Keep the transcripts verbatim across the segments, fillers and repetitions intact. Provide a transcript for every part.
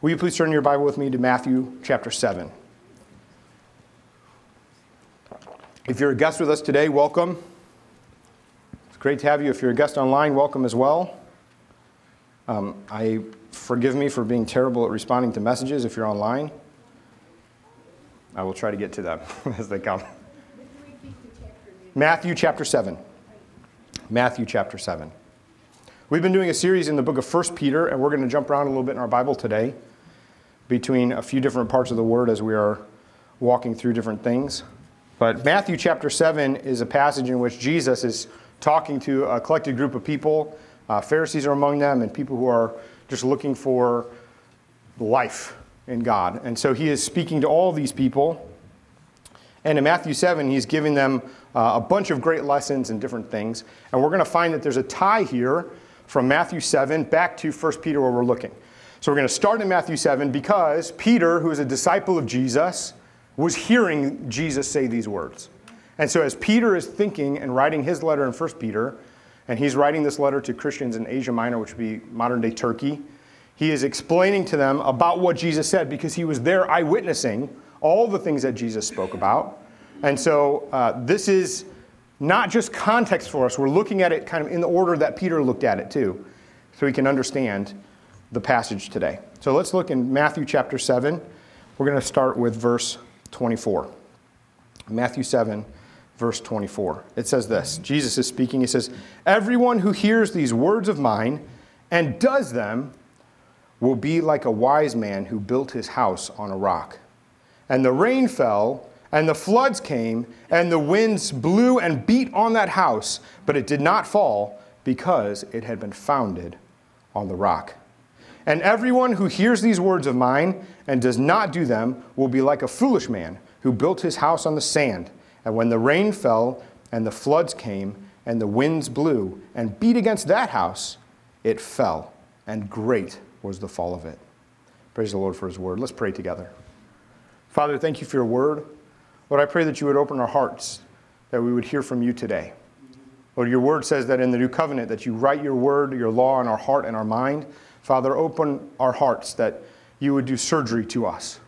Will you please turn your Bible with me to Matthew chapter seven? If you're a guest with us today, welcome. It's great to have you. If you're a guest online, welcome as well. Um, I forgive me for being terrible at responding to messages. If you're online, I will try to get to them as they come. Matthew chapter seven. Matthew chapter seven. We've been doing a series in the book of First Peter, and we're going to jump around a little bit in our Bible today between a few different parts of the Word as we are walking through different things. But Matthew chapter seven is a passage in which Jesus is talking to a collected group of people. Uh, Pharisees are among them, and people who are just looking for life in God. And so he is speaking to all these people. And in Matthew seven, he's giving them uh, a bunch of great lessons and different things. And we're going to find that there's a tie here from Matthew seven back to First Peter, where we're looking. So we're going to start in Matthew seven because Peter, who is a disciple of Jesus, was hearing Jesus say these words. And so as Peter is thinking and writing his letter in First Peter, and he's writing this letter to Christians in Asia Minor, which would be modern-day Turkey, he is explaining to them about what Jesus said because he was there eyewitnessing all the things that Jesus spoke about. And so uh, this is not just context for us. We're looking at it kind of in the order that Peter looked at it too, so we can understand the passage today. So let's look in Matthew chapter seven. We're going to start with verse twenty-four. Matthew seven, verse twenty-four. It says this. Jesus is speaking. He says, "Everyone who hears these words of mine and does them will be like a wise man who built his house on a rock. And the rain fell, and the floods came, and the winds blew and beat on that house, but it did not fall, because it had been founded on the rock. And everyone who hears these words of mine and does not do them will be like a foolish man who built his house on the sand. And when the rain fell, and the floods came, and the winds blew and beat against that house, it fell, and great was the fall of it." Praise the Lord for his word. Let's pray together. Father, thank you for your word. Lord, I pray that you would open our hearts, that we would hear from you today. Lord, your word says that in the new covenant, that you write your word, your law in our heart and our mind. Father, open our hearts, that you would do surgery to us,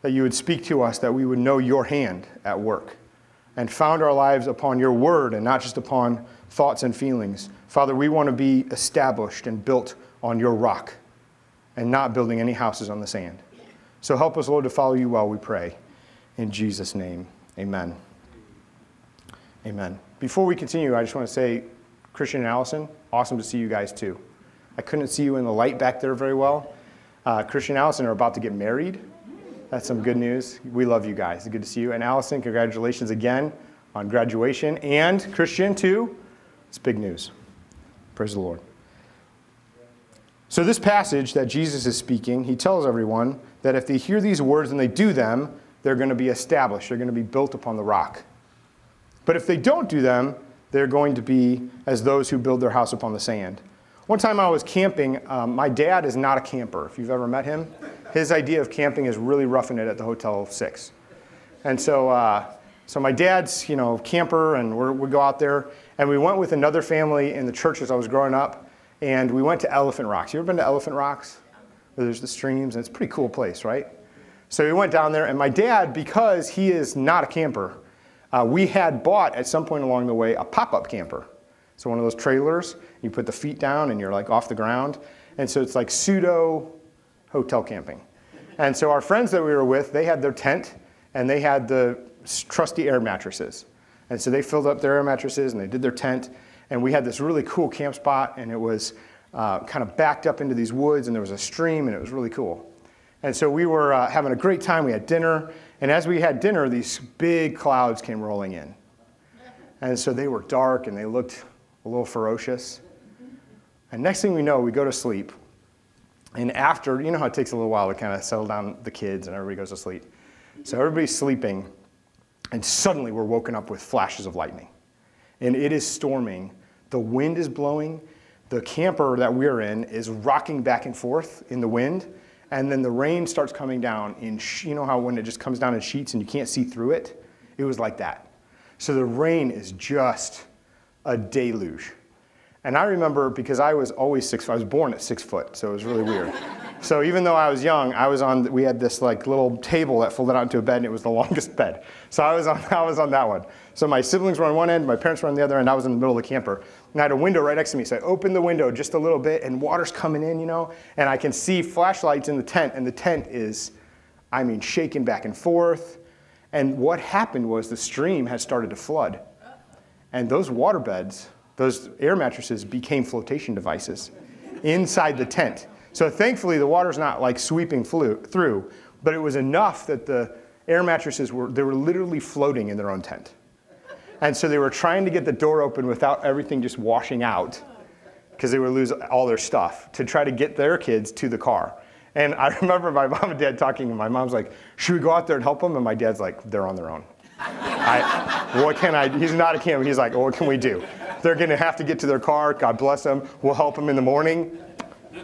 that you would speak to us, that we would know your hand at work, and found our lives upon your word and not just upon thoughts and feelings. Father, we want to be established and built on your rock and not building any houses on the sand. So help us, Lord, to follow you while we pray. In Jesus' name, amen. Amen. Before we continue, I just want to say, Christian and Allison, awesome to see you guys too. I couldn't see you in the light back there very well. Uh, Christian and Allison are about to get married. That's some good news. We love you guys. Good to see you. And Allison, congratulations again on graduation. And Christian too. It's big news. Praise the Lord. So this passage that Jesus is speaking, he tells everyone that if they hear these words and they do them, they're going to be established. They're going to be built upon the rock. But if they don't do them, they're going to be as those who build their house upon the sand. One time I was camping. Um, my dad is not a camper. If you've ever met him, his idea of camping is really roughing it at the Hotel six. And so uh, so my dad's, you know, camper, and we're, we go out there. And we went with another family in the church as I was growing up. And we went to Elephant Rocks. You ever been to Elephant Rocks? Where there's the streams. And it's a pretty cool place, right? So we went down there, and my dad, because he is not a camper, uh, we had bought at some point along the way a pop-up camper. So one of those trailers, you put the feet down, and you're like off the ground. And so it's like pseudo hotel camping. And so our friends that we were with, they had their tent, and they had the trusty air mattresses. And so they filled up their air mattresses, and they did their tent. And we had this really cool camp spot, and it was uh, kind of backed up into these woods, and there was a stream, and it was really cool. And so we were uh, having a great time. We had dinner. And as we had dinner, these big clouds came rolling in. And so they were dark, and they looked a little ferocious. And next thing we know, we go to sleep. And after, you know how it takes a little while to kind of settle down the kids, and everybody goes to sleep. So everybody's sleeping, and suddenly we're woken up with flashes of lightning. And it is storming. The wind is blowing. The camper that we're in is rocking back and forth in the wind. And then the rain starts coming down in, sh- you know how when it just comes down in sheets and you can't see through it? It was like that. So the rain is just a deluge. And I remember, because I was always six, I was born at six foot, so it was really weird. So even though I was young, I was on, we had this like little table that folded out into a bed, and it was the longest bed. So I was on, I was on that one. So my siblings were on one end, my parents were on the other end, I was in the middle of the camper. And I had a window right next to me, so I opened the window just a little bit, and water's coming in, you know, and I can see flashlights in the tent, and the tent is, I mean, shaking back and forth. And what happened was the stream had started to flood. And those water beds, those air mattresses became flotation devices inside the tent. So thankfully, the water's not like sweeping flu- through, but it was enough that the air mattresses were, they were literally floating in their own tent. And so they were trying to get the door open without everything just washing out, because they would lose all their stuff, to try to get their kids to the car. And I remember my mom and dad talking, and my mom's like, should we go out there and help them? And my dad's like, they're on their own. I, what can I, he's not a camera, he's like, oh, what can we do? They're gonna have to get to their car, God bless them, we'll help them in the morning.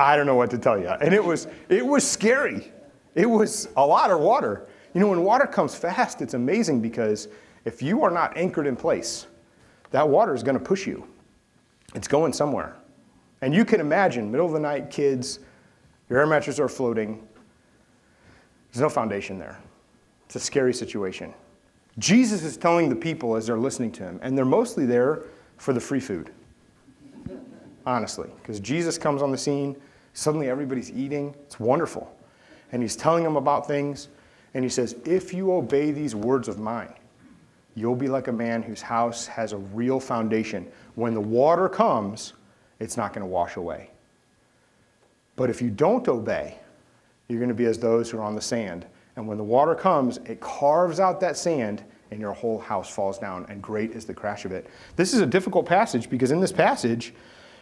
I don't know what to tell you. And it was it was scary. It was a lot of water. You know, when water comes fast, it's amazing, because if you are not anchored in place, that water is going to push you. It's going somewhere. And you can imagine, middle of the night, kids, your air mattresses are floating. There's no foundation there. It's a scary situation. Jesus is telling the people as they're listening to him, and they're mostly there for the free food. Honestly, because Jesus comes on the scene, suddenly everybody's eating. It's wonderful. And he's telling them about things, and he says, if you obey these words of mine, you'll be like a man whose house has a real foundation. When the water comes, it's not going to wash away. But if you don't obey, you're going to be as those who are on the sand. And when the water comes, it carves out that sand, and your whole house falls down, and great is the crash of it. This is a difficult passage, because in this passage,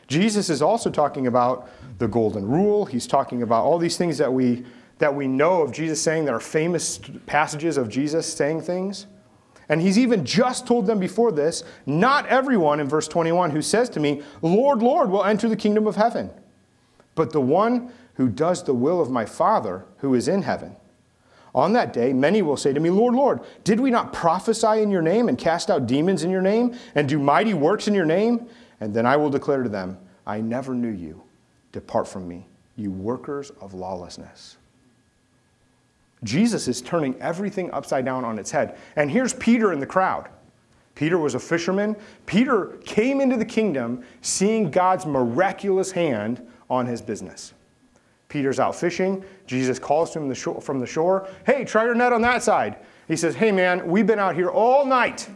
Jesus is also talking about the golden rule. He's talking about all these things that we that we know of Jesus saying, that are famous passages of Jesus saying things. And he's even just told them before this, not everyone, in verse twenty-one, who says to me, Lord, Lord, will enter the kingdom of heaven, but the one who does the will of my Father who is in heaven. On that day, many will say to me, Lord, Lord, did we not prophesy in your name, and cast out demons in your name, and do mighty works in your name? And then I will declare to them, I never knew you. Depart from me, you workers of lawlessness. Jesus is turning everything upside down on its head. And here's Peter in the crowd. Peter was a fisherman. Peter came into the kingdom seeing God's miraculous hand on his business. Peter's out fishing. Jesus calls to him from the shore. Hey, try your net on that side. He says, hey, man, we've been out here all night.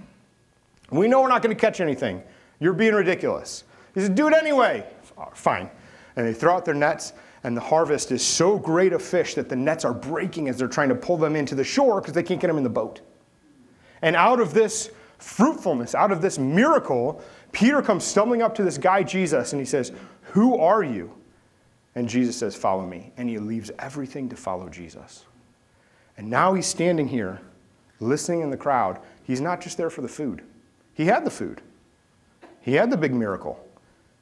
We know we're not going to catch anything. You're being ridiculous. He said, do it anyway. Fine. And they throw out their nets, and the harvest is so great of fish that the nets are breaking as they're trying to pull them into the shore, because they can't get them in the boat. And out of this fruitfulness, out of this miracle, Peter comes stumbling up to this guy, Jesus, and he says, who are you? And Jesus says, follow me. And he leaves everything to follow Jesus. And now he's standing here, listening in the crowd. He's not just there for the food. He had the food. He had the big miracle,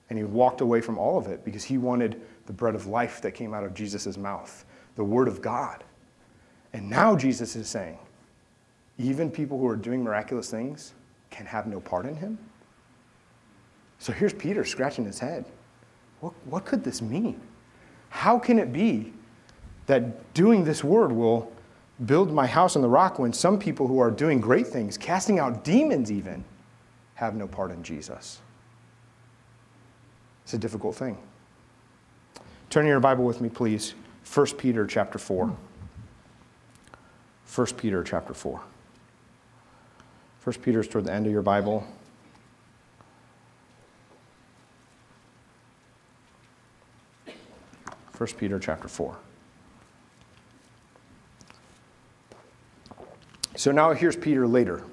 and he walked away from all of it, because he wanted the bread of life that came out of Jesus' mouth, the word of God. And now Jesus is saying, even people who are doing miraculous things can have no part in him? So here's Peter scratching his head. What, what could this mean? How can it be that doing this word will build my house on the rock, when some people who are doing great things, casting out demons even, have no part in Jesus? It's a difficult thing. Turn your Bible with me, please. First Peter chapter four. First Peter chapter four. First Peter is toward the end of your Bible. First Peter chapter four. So now here's Peter later.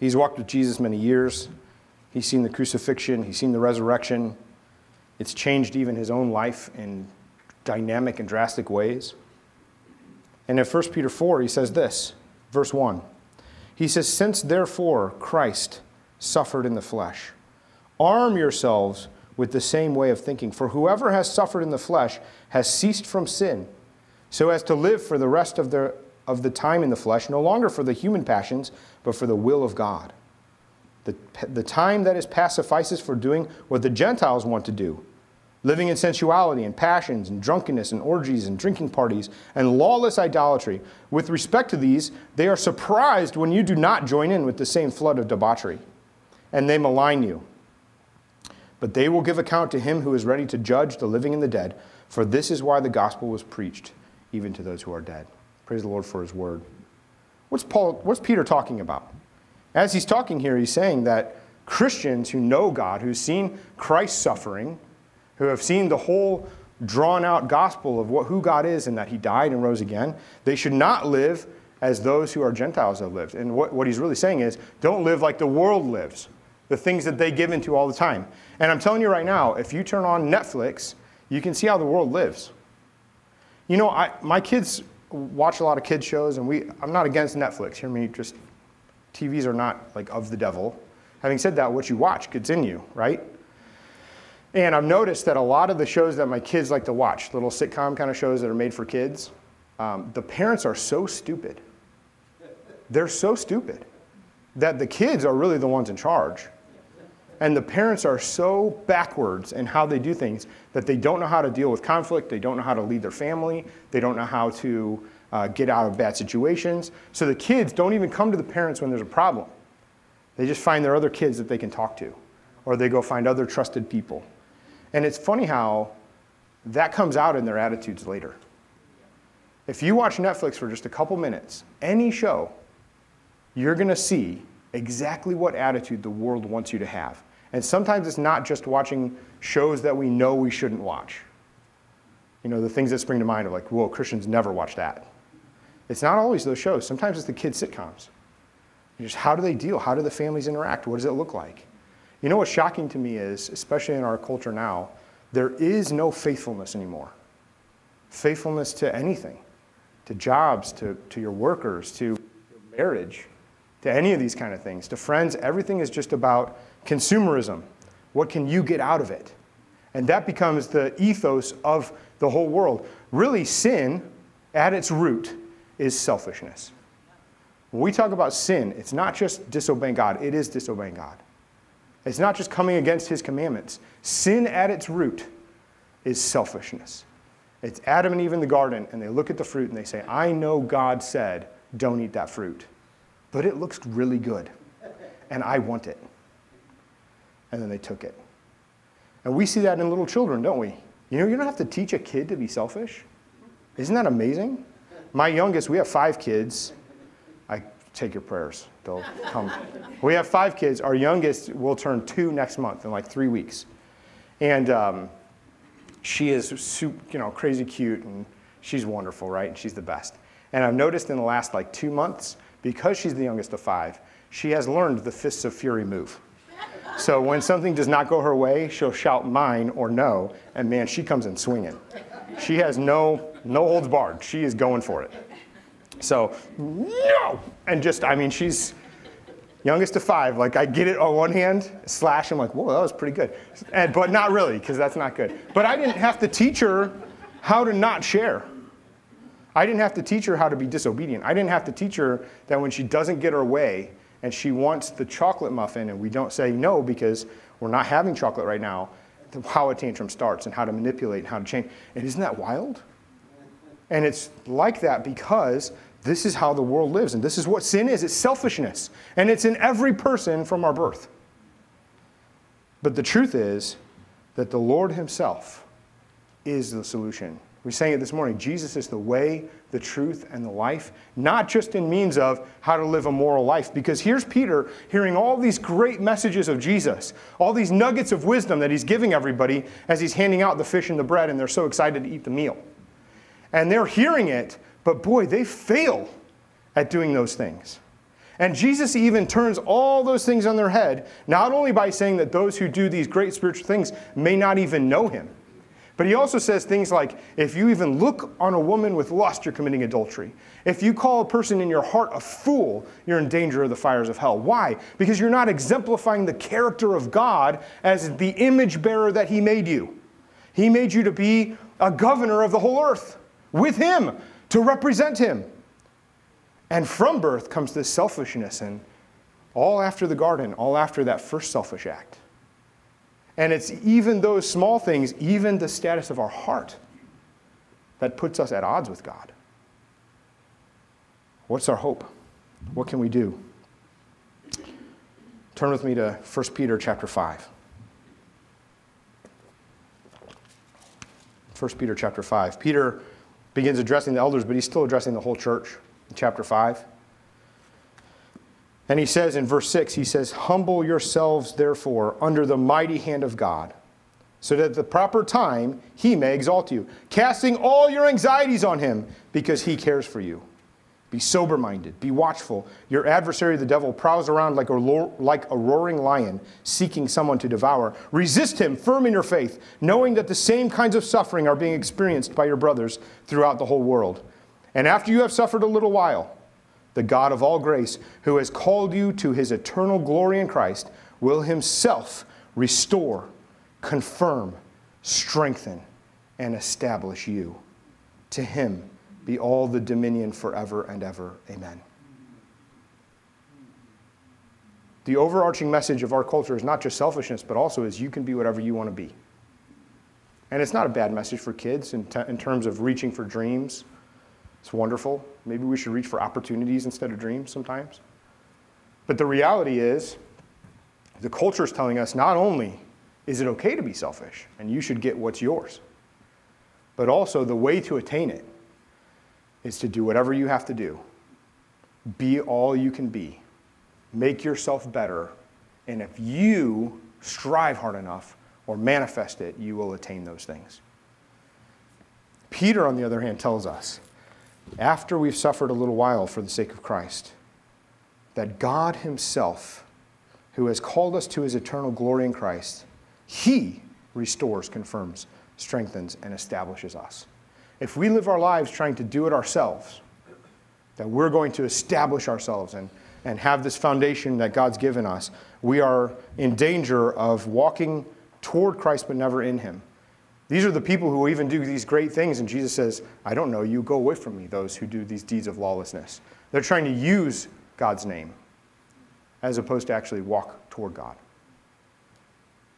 He's walked with Jesus many years. He's seen the crucifixion. He's seen the resurrection. It's changed even his own life in dynamic and drastic ways. And in First Peter four, he says this, verse one. He says, since therefore Christ suffered in the flesh, arm yourselves with the same way of thinking. For whoever has suffered in the flesh has ceased from sin, so as to live for the rest of their of the time in the flesh, no longer for the human passions, but for the will of God. The, the time that is past suffices for doing what the Gentiles want to do, living in sensuality and passions and drunkenness and orgies and drinking parties and lawless idolatry. With respect to these, they are surprised when you do not join in with the same flood of debauchery, and they malign you. But they will give account to him who is ready to judge the living and the dead, for this is why the gospel was preached, even to those who are dead. Praise the Lord for his word. What's Paul, what's Peter talking about? As he's talking here, he's saying that Christians who know God, who've seen Christ suffering, who have seen the whole drawn-out gospel of what, who God is and that he died and rose again, they should not live as those who are Gentiles have lived. And what, what he's really saying is, don't live like the world lives, the things that they give into all the time. And I'm telling you right now, if you turn on Netflix, you can see how the world lives. You know, I, my kids watch a lot of kids' shows, and we I'm not against Netflix. Hear me, just T Vs are not like of the devil. Having said that, what you watch gets in you, right? And I've noticed that a lot of the shows that my kids like to watch, little sitcom kind of shows that are made for kids, um, the parents are so stupid. They're so stupid that the kids are really the ones in charge. And the parents are so backwards in how they do things that they don't know how to deal with conflict. They don't know how to lead their family. They don't know how to uh, get out of bad situations. So the kids don't even come to the parents when there's a problem. They just find their other kids that they can talk to, or they go find other trusted people. And it's funny how that comes out in their attitudes later. If you watch Netflix for just a couple minutes, any show, you're going to see exactly what attitude the world wants you to have. And sometimes it's not just watching shows that we know we shouldn't watch. You know, the things that spring to mind are like, whoa, Christians never watch that. It's not always those shows. Sometimes it's the kids' sitcoms. Just how do they deal? How do the families interact? What does it look like? You know what's shocking to me is, especially in our culture now, there is no faithfulness anymore. Faithfulness to anything, to jobs, to, to your workers, to your marriage, to any of these kind of things, to friends. Everything is just about consumerism. What can you get out of it? And that becomes the ethos of the whole world. Really, sin at its root is selfishness. When we talk about sin, it's not just disobeying God. It is disobeying God. It's not just coming against his commandments. Sin at its root is selfishness. It's Adam and Eve in the garden, and they look at the fruit, and they say, I know God said, don't eat that fruit, but it looks really good, and I want it. And then they took it. And we see that in little children, don't we? You know, you don't have to teach a kid to be selfish. Isn't that amazing? My youngest, we have five kids. I take your prayers. They'll come. We have five kids. Our youngest will turn two next month in like three weeks. And um, she is super, you know, crazy cute, and she's wonderful, right? And she's the best. And I've noticed in the last like two months, because she's the youngest of five, she has learned the fists of fury move. So when something does not go her way, she'll shout mine or no, and man, she comes in swinging. She has no, no holds barred. She is going for it. So, no! And just, I mean, she's youngest of five. Like, I get it on one hand, slash, I'm like, whoa, that was pretty good. And, but not really, because that's not good. But I didn't have to teach her how to not share. I didn't have to teach her how to be disobedient. I didn't have to teach her that when she doesn't get her way and she wants the chocolate muffin and we don't say no because we're not having chocolate right now, how a tantrum starts and how to manipulate and how to change. And isn't that wild? And it's like that because this is how the world lives, and this is what sin is. It's selfishness, and it's in every person from our birth. But the truth is that the Lord himself is the solution. We sang it this morning. Jesus is the way, the truth, and the life, not just in means of how to live a moral life. Because here's Peter hearing all these great messages of Jesus, all these nuggets of wisdom that he's giving everybody as he's handing out the fish and the bread, and they're so excited to eat the meal. And they're hearing it, but boy, they fail at doing those things. And Jesus even turns all those things on their head, not only by saying that those who do these great spiritual things may not even know him, but he also says things like, if you even look on a woman with lust, you're committing adultery. If you call a person in your heart a fool, you're in danger of the fires of hell. Why? Because you're not exemplifying the character of God as the image bearer that he made you. He made you to be a governor of the whole earth, with him, to represent him. And from birth comes this selfishness, and all after the garden, all after that first selfish act. And it's even those small things, even the status of our heart, that puts us at odds with God. What's our hope? What can we do? Turn with me to First Peter chapter five. First Peter chapter five. Peter begins addressing the elders, but he's still addressing the whole church in chapter five. And he says in verse six, he says, "Humble yourselves, therefore, under the mighty hand of God, so that at the proper time he may exalt you, casting all your anxieties on him, because he cares for you. Be sober-minded, be watchful. Your adversary, the devil, prowls around like a, lo- like a roaring lion, seeking someone to devour. Resist him, firm in your faith, knowing that the same kinds of suffering are being experienced by your brothers throughout the whole world. And after you have suffered a little while, the God of all grace, who has called you to his eternal glory in Christ, will himself restore, confirm, strengthen, and establish you. To him be all the dominion forever and ever. Amen." The overarching message of our culture is not just selfishness, but also is you can be whatever you want to be. And it's not a bad message for kids in, t- in terms of reaching for dreams. It's wonderful. Maybe we should reach for opportunities instead of dreams sometimes. But the reality is, the culture is telling us not only is it okay to be selfish and you should get what's yours, but also the way to attain it is to do whatever you have to do. Be all you can be. Make yourself better. And if you strive hard enough or manifest it, you will attain those things. Peter, on the other hand, tells us, after we've suffered a little while for the sake of Christ, that God himself, who has called us to his eternal glory in Christ, he restores, confirms, strengthens, and establishes us. If we live our lives trying to do it ourselves, that we're going to establish ourselves and, and have this foundation that God's given us, we are in danger of walking toward Christ but never in him. These are the people who even do these great things, and Jesus says, "I don't know you, go away from me, those who do these deeds of lawlessness." They're trying to use God's name as opposed to actually walk toward God.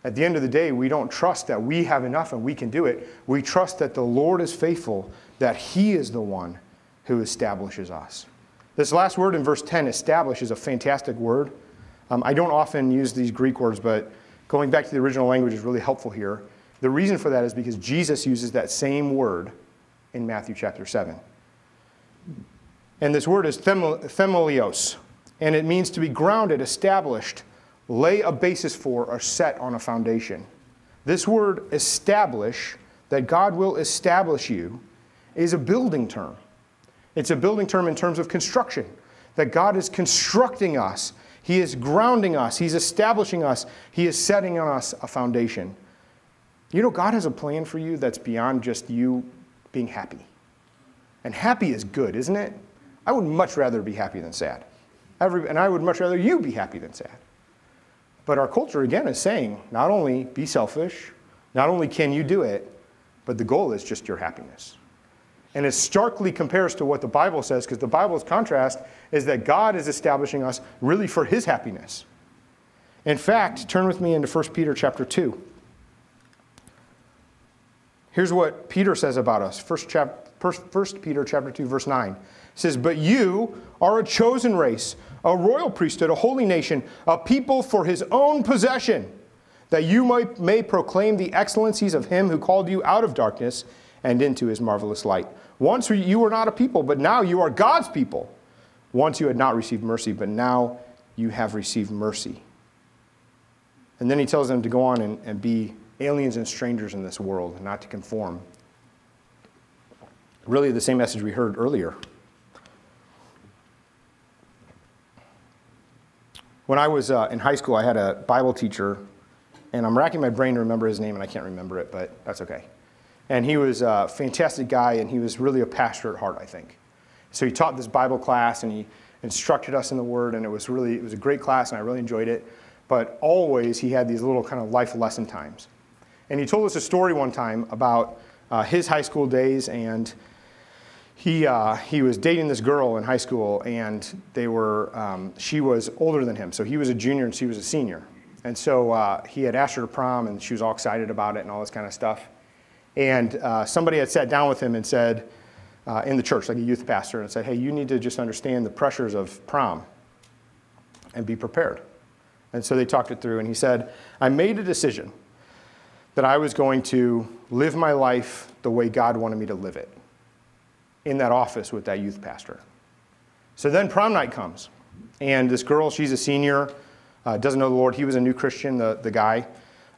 At the end of the day, we don't trust that we have enough and we can do it. We trust that the Lord is faithful, that he is the one who establishes us. This last word in verse ten, establish, is a fantastic word. Um, I don't often use these Greek words, but going back to the original language is really helpful here. The reason for that is because Jesus uses that same word in Matthew chapter seven. And this word is themelios, and it means to be grounded, established, lay a basis for, or set on a foundation. This word establish, that God will establish you, is a building term. It's a building term in terms of construction, that God is constructing us. He is grounding us. He's establishing us. He is setting on us a foundation. You know, God has a plan for you that's beyond just you being happy. And happy is good, isn't it? I would much rather be happy than sad. Every, and I would much rather you be happy than sad. But our culture, again, is saying, not only be selfish, not only can you do it, but the goal is just your happiness. And it starkly compares to what the Bible says, because the Bible's contrast is that God is establishing us really for his happiness. In fact, turn with me into First Peter chapter two. Here's what Peter says about us. First Peter chapter two, verse nine. It says, "But you are a chosen race, a royal priesthood, a holy nation, a people for his own possession, that you might, may proclaim the excellencies of him who called you out of darkness and into his marvelous light. Once you were not a people, but now you are God's people. Once you had not received mercy, but now you have received mercy." And then he tells them to go on and, and be aliens and strangers in this world, not to conform. Really the same message we heard earlier. When I was uh, in high school, I had a Bible teacher, and I'm racking my brain to remember his name, and I can't remember it, but that's okay. And he was a fantastic guy, and he was really a pastor at heart, I think. So he taught this Bible class, and he instructed us in the Word, and it was really it was a great class, and I really enjoyed it. But always he had these little kind of life lesson times. And he told us a story one time about uh, his high school days, and he uh, he was dating this girl in high school, and they were um, she was older than him, so he was a junior and she was a senior. And so uh, he had asked her to prom, and she was all excited about it and all this kind of stuff. And uh, somebody had sat down with him and said, uh, in the church, like a youth pastor, and said, hey, you need to just understand the pressures of prom and be prepared. And so they talked it through, and he said, I made a decision that I was going to live my life the way God wanted me to live it in that office with that youth pastor. So then prom night comes, and this girl, she's a senior, uh, doesn't know the Lord. He was a new Christian, the, the guy.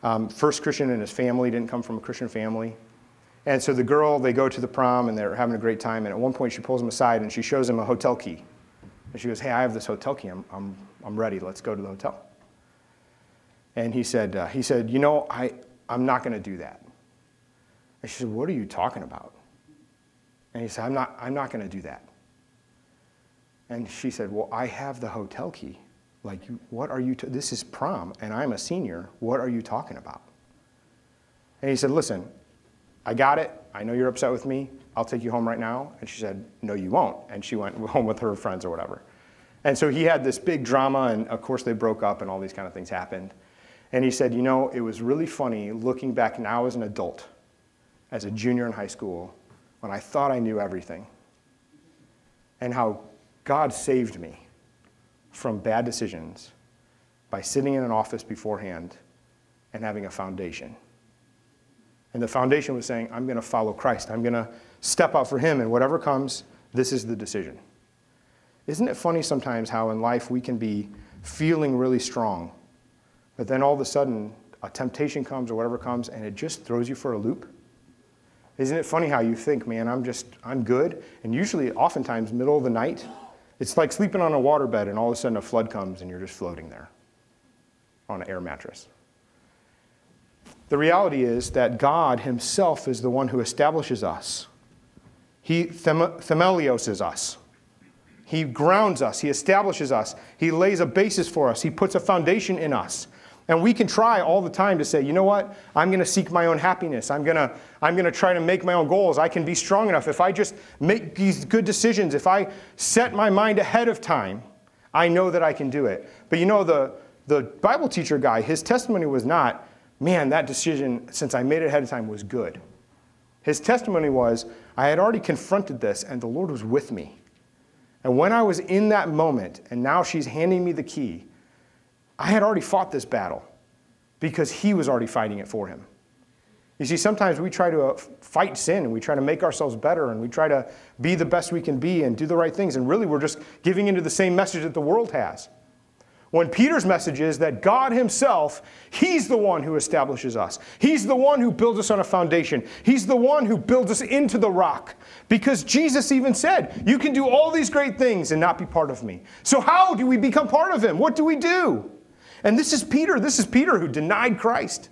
Um, first Christian in his family, didn't come from a Christian family. And so the girl, they go to the prom, and they're having a great time, and at one point she pulls him aside, and she shows him a hotel key. And she goes, hey, I have this hotel key. I'm, I'm, I'm ready. Let's go to the hotel. And he said, uh, he said, you know, I, I'm not going to do that. And she said, what are you talking about? And he said, I'm not, I'm not going to do that. And she said, well, I have the hotel key. Like, what are you, t- this is prom, and I'm a senior. What are you talking about? And he said, listen, I got it. I know you're upset with me. I'll take you home right now. And she said, no, you won't. And she went home with her friends or whatever. And so he had this big drama, and of course they broke up, and all these kind of things happened. And he said, you know, it was really funny looking back now as an adult, as a junior in high school, when I thought I knew everything, and how God saved me from bad decisions by sitting in an office beforehand and having a foundation. And the foundation was saying, I'm going to follow Christ. I'm going to step out for him, and whatever comes, this is the decision. Isn't it funny sometimes how in life we can be feeling really strong, but then all of a sudden, a temptation comes or whatever comes, and it just throws you for a loop? Isn't it funny how you think, man, I'm just, I'm good? And usually, oftentimes, middle of the night, it's like sleeping on a waterbed, and all of a sudden a flood comes, and you're just floating there on an air mattress. The reality is that God himself is the one who establishes us. He them- themelioses us. He grounds us. He establishes us. He lays a basis for us. He puts a foundation in us. And we can try all the time to say, you know what? I'm going to seek my own happiness. I'm going to I'm going to try to make my own goals. I can be strong enough. If I just make these good decisions, if I set my mind ahead of time, I know that I can do it. But you know, the, the Bible teacher guy, his testimony was not, man, that decision, since I made it ahead of time, was good. His testimony was, I had already confronted this, and the Lord was with me. And when I was in that moment, and now she's handing me the key, I had already fought this battle because he was already fighting it for him. You see, sometimes we try to fight sin, and we try to make ourselves better, and we try to be the best we can be and do the right things. And really, we're just giving into the same message that the world has. When Peter's message is that God himself, he's the one who establishes us. He's the one who builds us on a foundation. He's the one who builds us into the rock. Because Jesus even said, you can do all these great things and not be part of me. So how do we become part of him? What do we do? And this is Peter. This is Peter who denied Christ.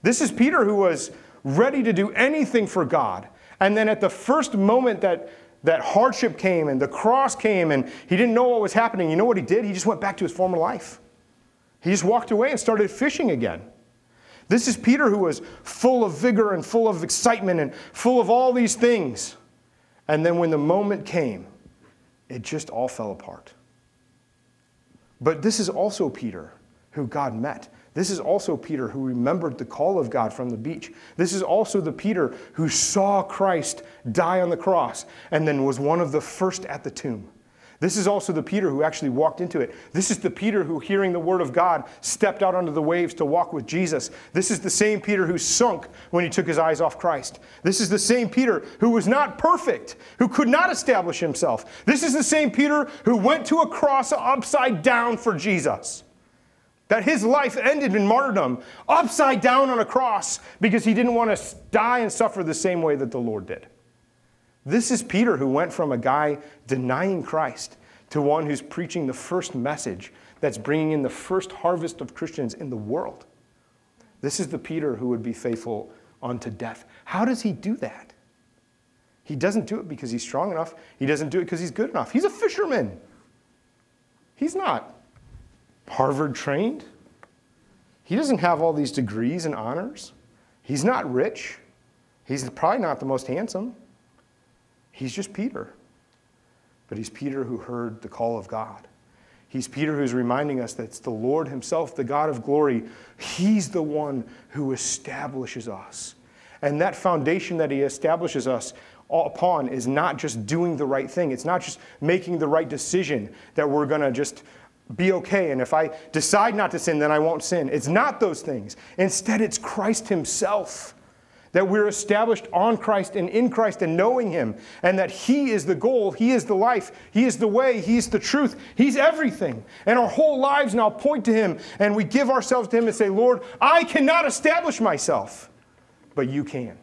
This is Peter who was ready to do anything for God. And then at the first moment that, that hardship came and the cross came and he didn't know what was happening, you know what he did? He just went back to his former life. He just walked away and started fishing again. This is Peter who was full of vigor and full of excitement and full of all these things. And then when the moment came, it just all fell apart. But this is also Peter who God met. This is also Peter who remembered the call of God from the beach. This is also the Peter who saw Christ die on the cross and then was one of the first at the tomb. This is also the Peter who actually walked into it. This is the Peter who, hearing the word of God, stepped out onto the waves to walk with Jesus. This is the same Peter who sunk when he took his eyes off Christ. This is the same Peter who was not perfect, who could not establish himself. This is the same Peter who went to a cross upside down for Jesus. That his life ended in martyrdom, upside down on a cross, because he didn't want to die and suffer the same way that the Lord did. This is Peter who went from a guy denying Christ to one who's preaching the first message that's bringing in the first harvest of Christians in the world. This is the Peter who would be faithful unto death. How does he do that? He doesn't do it because he's strong enough. He doesn't do it because he's good enough. He's a fisherman. He's not Harvard trained. He doesn't have all these degrees and honors. He's not rich. He's probably not the most handsome. He's just Peter. But he's Peter who heard the call of God. He's Peter who's reminding us that it's the Lord himself, the God of glory. He's the one who establishes us. And that foundation that he establishes us upon is not just doing the right thing. It's not just making the right decision that we're going to just be okay. And if I decide not to sin, then I won't sin. It's not those things. Instead, it's Christ himself. That we're established on Christ and in Christ and knowing him. And that he is the goal. He is the life. He is the way. He's the truth. He's everything. And our whole lives now point to him. And we give ourselves to him and say, Lord, I cannot establish myself. But you can.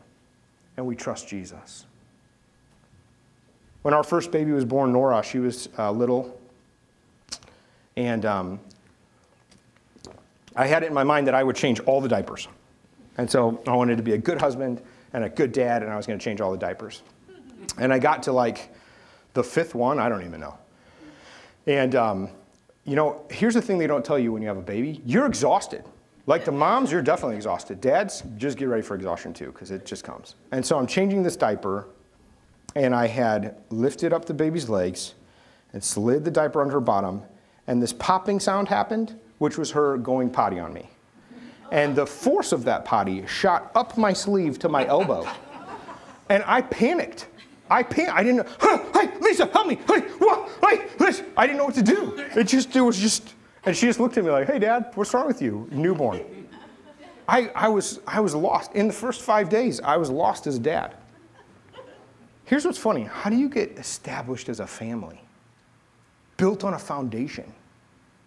And we trust Jesus. When our first baby was born, Nora, she was uh, little. And um, I had it in my mind that I would change all the diapers. And so I wanted to be a good husband and a good dad, and I was going to change all the diapers. And I got to, like, the fifth one. I don't even know. And, um, you know, here's the thing they don't tell you when you have a baby. You're exhausted. Like, the moms, you're definitely exhausted. Dads, just get ready for exhaustion, too, because it just comes. And so I'm changing this diaper, and I had lifted up the baby's legs and slid the diaper under her bottom, and this popping sound happened, which was her going potty on me. And the force of that potty shot up my sleeve to my elbow. And I panicked. I pan- I didn't know, huh, hey, Lisa, help me. Hey, what? Hey, Lisa. I didn't know what to do. It just, it was just, and she just looked at me like, hey, Dad, what's wrong with you, newborn? I, I was, I was lost. In the first five days, I was lost as a dad. Here's what's funny. How do you get established as a family? Built on a foundation,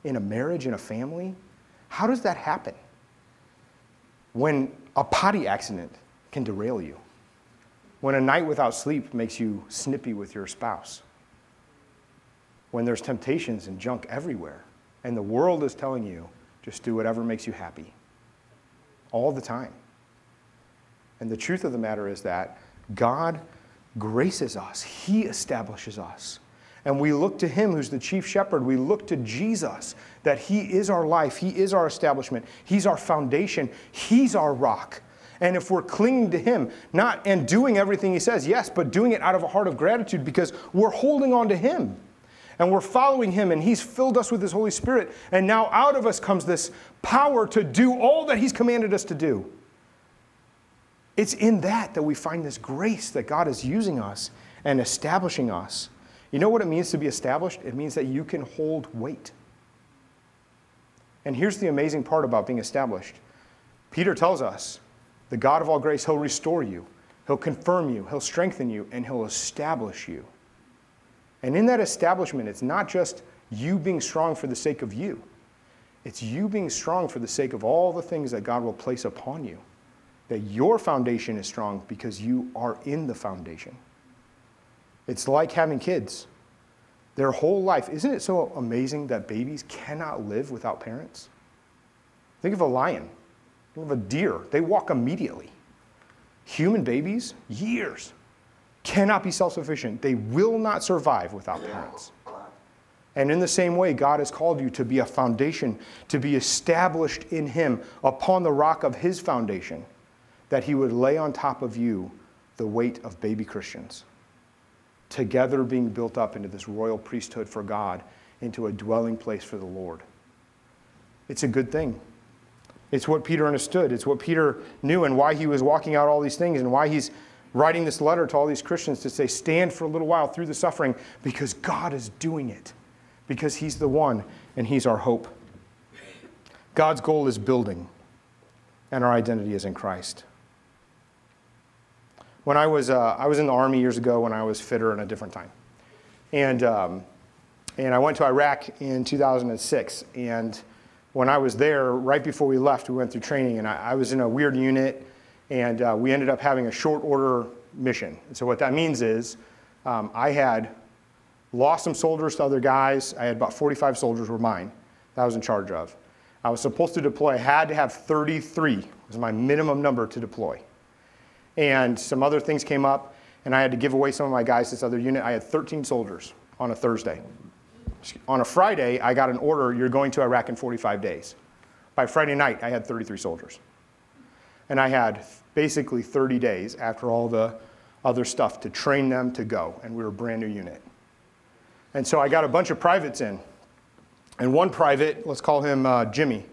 in a marriage, in a family? How does that happen? When a potty accident can derail you. When a night without sleep makes you snippy with your spouse. When there's temptations and junk everywhere, and the world is telling you, just do whatever makes you happy. All the time. And the truth of the matter is that God graces us. He establishes us. And we look to him who's the chief shepherd. We look to Jesus, that he is our life. He is our establishment. He's our foundation. He's our rock. And if we're clinging to him, not and doing everything he says, yes, but doing it out of a heart of gratitude because we're holding on to him. And we're following him, and he's filled us with his Holy Spirit. And now out of us comes this power to do all that he's commanded us to do. It's in that that we find this grace that God is using us and establishing us. You know what it means to be established? It means that you can hold weight. And here's the amazing part about being established. Peter tells us, the God of all grace, he'll restore you. He'll confirm you. He'll strengthen you. And he'll establish you. And in that establishment, it's not just you being strong for the sake of you. It's you being strong for the sake of all the things that God will place upon you. That your foundation is strong because you are in the foundation. It's like having kids. Their whole life. Isn't it so amazing that babies cannot live without parents? Think of a lion. Think of a deer. They walk immediately. Human babies, years, cannot be self-sufficient. They will not survive without parents. And in the same way, God has called you to be a foundation, to be established in him upon the rock of his foundation, that he would lay on top of you the weight of baby Christians. Together being built up into this royal priesthood for God, into a dwelling place for the Lord. It's a good thing. It's what Peter understood. It's what Peter knew and why he was walking out all these things and why he's writing this letter to all these Christians to say, stand for a little while through the suffering because God is doing it. Because he's the one and he's our hope. God's goal is building, and our identity is in Christ. When I was uh, I was in the Army years ago when I was fitter in a different time. And um, and I went to Iraq in two thousand six. And when I was there, right before we left, we went through training. And I, I was in a weird unit. And uh, we ended up having a short order mission. And so what that means is um, I had lost some soldiers to other guys. I had about forty-five soldiers were mine that I was in charge of. I was supposed to deploy. I had to have thirty-three was my minimum number to deploy. And some other things came up, and I had to give away some of my guys to this other unit. I had thirteen soldiers on a Thursday. On a Friday, I got an order, you're going to Iraq in forty-five days. By Friday night, I had thirty-three soldiers. And I had basically thirty days after all the other stuff to train them to go, and we were a brand new unit. And so I got a bunch of privates in, and one private, let's call him uh, Jimmy.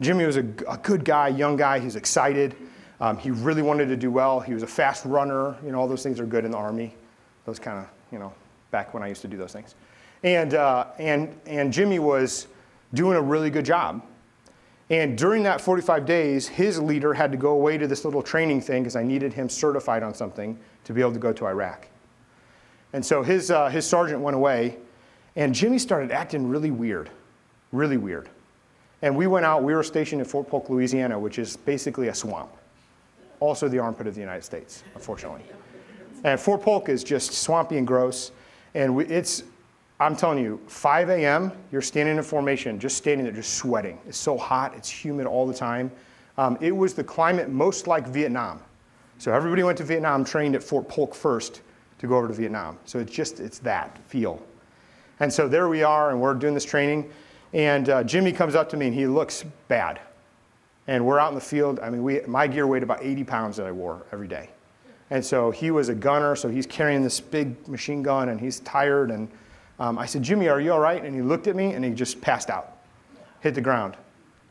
Jimmy was a, a good guy, young guy. He's excited. Um, he really wanted to do well. He was a fast runner. You know, all those things are good in the Army. Those kind of, you know, back when I used to do those things. And uh, and and Jimmy was doing a really good job. And during that forty-five days, his leader had to go away to this little training thing because I needed him certified on something to be able to go to Iraq. And so his uh, his sergeant went away, and Jimmy started acting really weird, really weird. And we went out. We were stationed in Fort Polk, Louisiana, which is basically a swamp, also the armpit of the United States, unfortunately. And Fort Polk is just swampy and gross. And we, it's, I'm telling you, five a.m., you're standing in formation, just standing there, just sweating. It's so hot. It's humid all the time. Um, it was the climate most like Vietnam. So everybody went to Vietnam, trained at Fort Polk first to go over to Vietnam. So it's just, it's that feel. And so there we are, and we're doing this training. And uh, Jimmy comes up to me, and he looks bad. And we're out in the field. I mean, we, my gear weighed about eighty pounds that I wore every day. And so he was a gunner, so he's carrying this big machine gun, and he's tired. And um, I said, Jimmy, are you all right? And he looked at me, and he just passed out, hit the ground.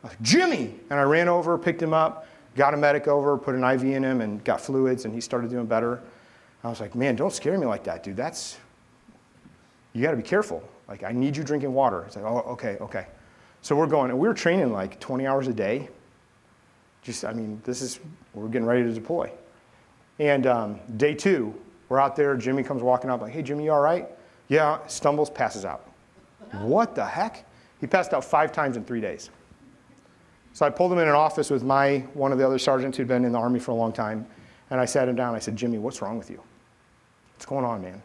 I was like, Jimmy! And I ran over, picked him up, got a medic over, put an I V in him, and got fluids, and he started doing better. I was like, man, don't scare me like that, dude. That's, you got to be careful. Like, I need you drinking water. It's like, oh, okay, okay. So we're going, and we were training like twenty hours a day. Just, I mean, this is, we're getting ready to deploy. And um, day two, we're out there. Jimmy comes walking up, like, hey, Jimmy, you all right? Yeah, stumbles, passes out. What the heck? He passed out five times in three days. So I pulled him in an office with my, one of the other sergeants who'd been in the Army for a long time. And I sat him down. I said, Jimmy, what's wrong with you? What's going on, man?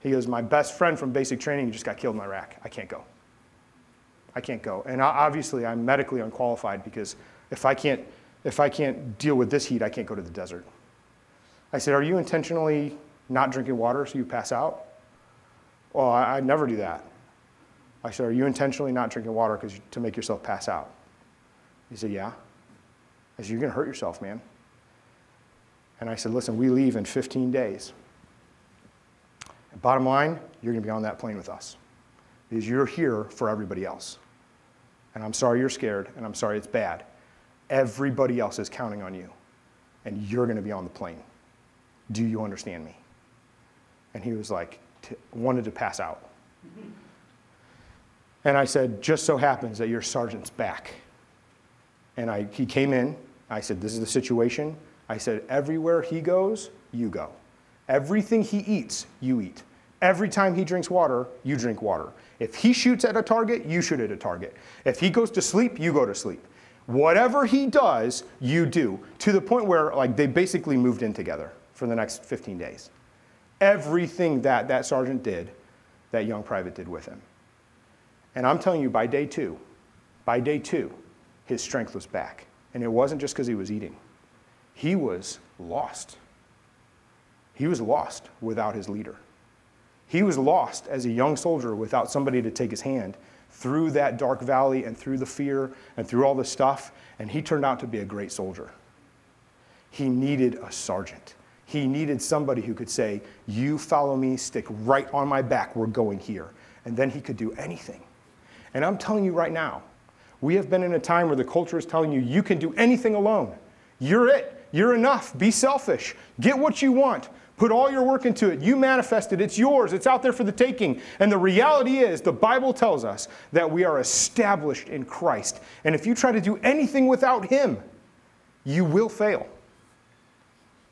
He goes, my best friend from basic training just got killed in Iraq. I can't go. I can't go. And obviously, I'm medically unqualified because if I can't, if I can't deal with this heat, I can't go to the desert. I said, are you intentionally not drinking water so you pass out? Well, I, I never do that. I said, are you intentionally not drinking water because to make yourself pass out? He said, yeah. I said, you're going to hurt yourself, man. And I said, listen, we leave in fifteen days. Bottom line, you're going to be on that plane with us because you're here for everybody else. And I'm sorry you're scared, and I'm sorry it's bad. Everybody else is counting on you, and you're going to be on the plane. Do you understand me? And he was like, t- wanted to pass out. And I said, just so happens that your sergeant's back. And I, he came in. I said, this is the situation. I said, everywhere he goes, you go. Everything he eats, you eat. Every time he drinks water, you drink water. If he shoots at a target, you shoot at a target. If he goes to sleep, you go to sleep. Whatever he does, you do. To the point where like they basically moved in together for the next fifteen days. Everything that that sergeant did, that young private did with him. And I'm telling you, by day two, by day two, his strength was back. And it wasn't just because he was eating. He was lost. He was lost without his leader. He was lost as a young soldier without somebody to take his hand through that dark valley and through the fear and through all the stuff, and he turned out to be a great soldier. He needed a sergeant. He needed somebody who could say, you follow me, stick right on my back, we're going here. And then he could do anything. And I'm telling you right now, we have been in a time where the culture is telling you, you can do anything alone. You're it. You're enough. Be selfish. Get what you want. Put all your work into it. You manifest it. It's yours. It's out there for the taking. And the reality is, the Bible tells us that we are established in Christ. And if you try to do anything without Him, you will fail.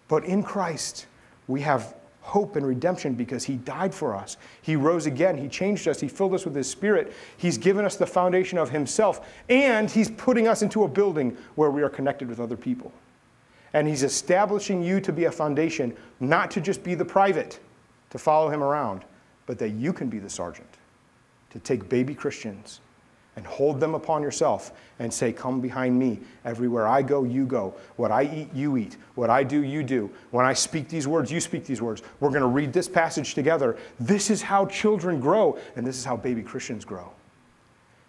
But in Christ, we have hope and redemption because He died for us. He rose again. He changed us. He filled us with His Spirit. He's given us the foundation of Himself. And He's putting us into a building where we are connected with other people. And He's establishing you to be a foundation, not to just be the private, to follow Him around, but that you can be the sergeant, to take baby Christians and hold them upon yourself and say, come behind me. Everywhere I go, you go. What I eat, you eat. What I do, you do. When I speak these words, you speak these words. We're going to read this passage together. This is how children grow, and this is how baby Christians grow.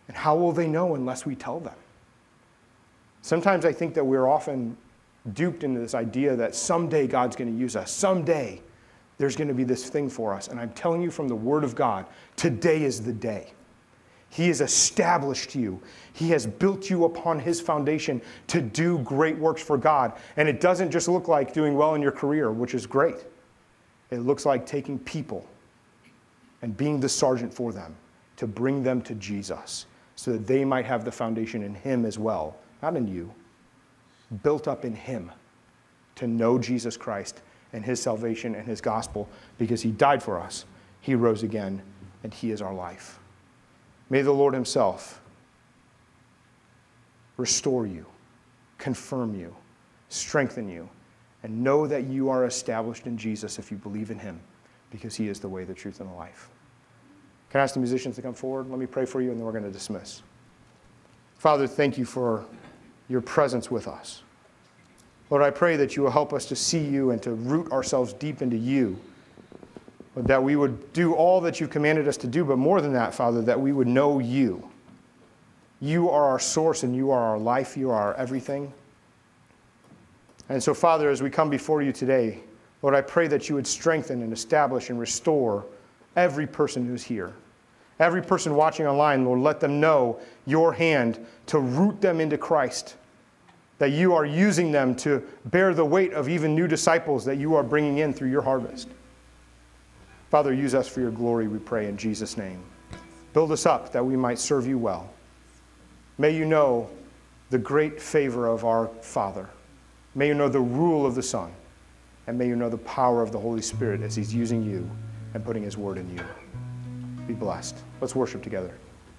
And how will they know unless we tell them? Sometimes I think that we're often duped into this idea that someday God's going to use us. Someday there's going to be this thing for us. And I'm telling you from the Word of God, today is the day. He has established you. He has built you upon his foundation to do great works for God. And it doesn't just look like doing well in your career, which is great. It looks like taking people and being the sergeant for them to bring them to Jesus so that they might have the foundation in him as well, not in you, built up in him to know Jesus Christ and his salvation and his gospel, because he died for us, he rose again, and he is our life. May the Lord himself restore you, confirm you, strengthen you, and know that you are established in Jesus if you believe in him, because he is the way, the truth, and the life. Can I ask the musicians to come forward? Let me pray for you, and then we're going to dismiss. Father, thank you for your presence with us. Lord, I pray that you will help us to see you and to root ourselves deep into you, that we would do all that you've commanded us to do, but more than that, Father, that we would know you. You are our source, and you are our life. You are our everything. And so, Father, as we come before you today, Lord, I pray that you would strengthen and establish and restore every person who's here. Every person watching online, Lord, let them know your hand to root them into Christ, that you are using them to bear the weight of even new disciples that you are bringing in through your harvest. Father, use us for your glory, we pray in Jesus' name. Build us up that we might serve you well. May you know the great favor of our Father. May you know the rule of the Son. And may you know the power of the Holy Spirit as he's using you and putting his word in you. Be blessed. Let's worship together.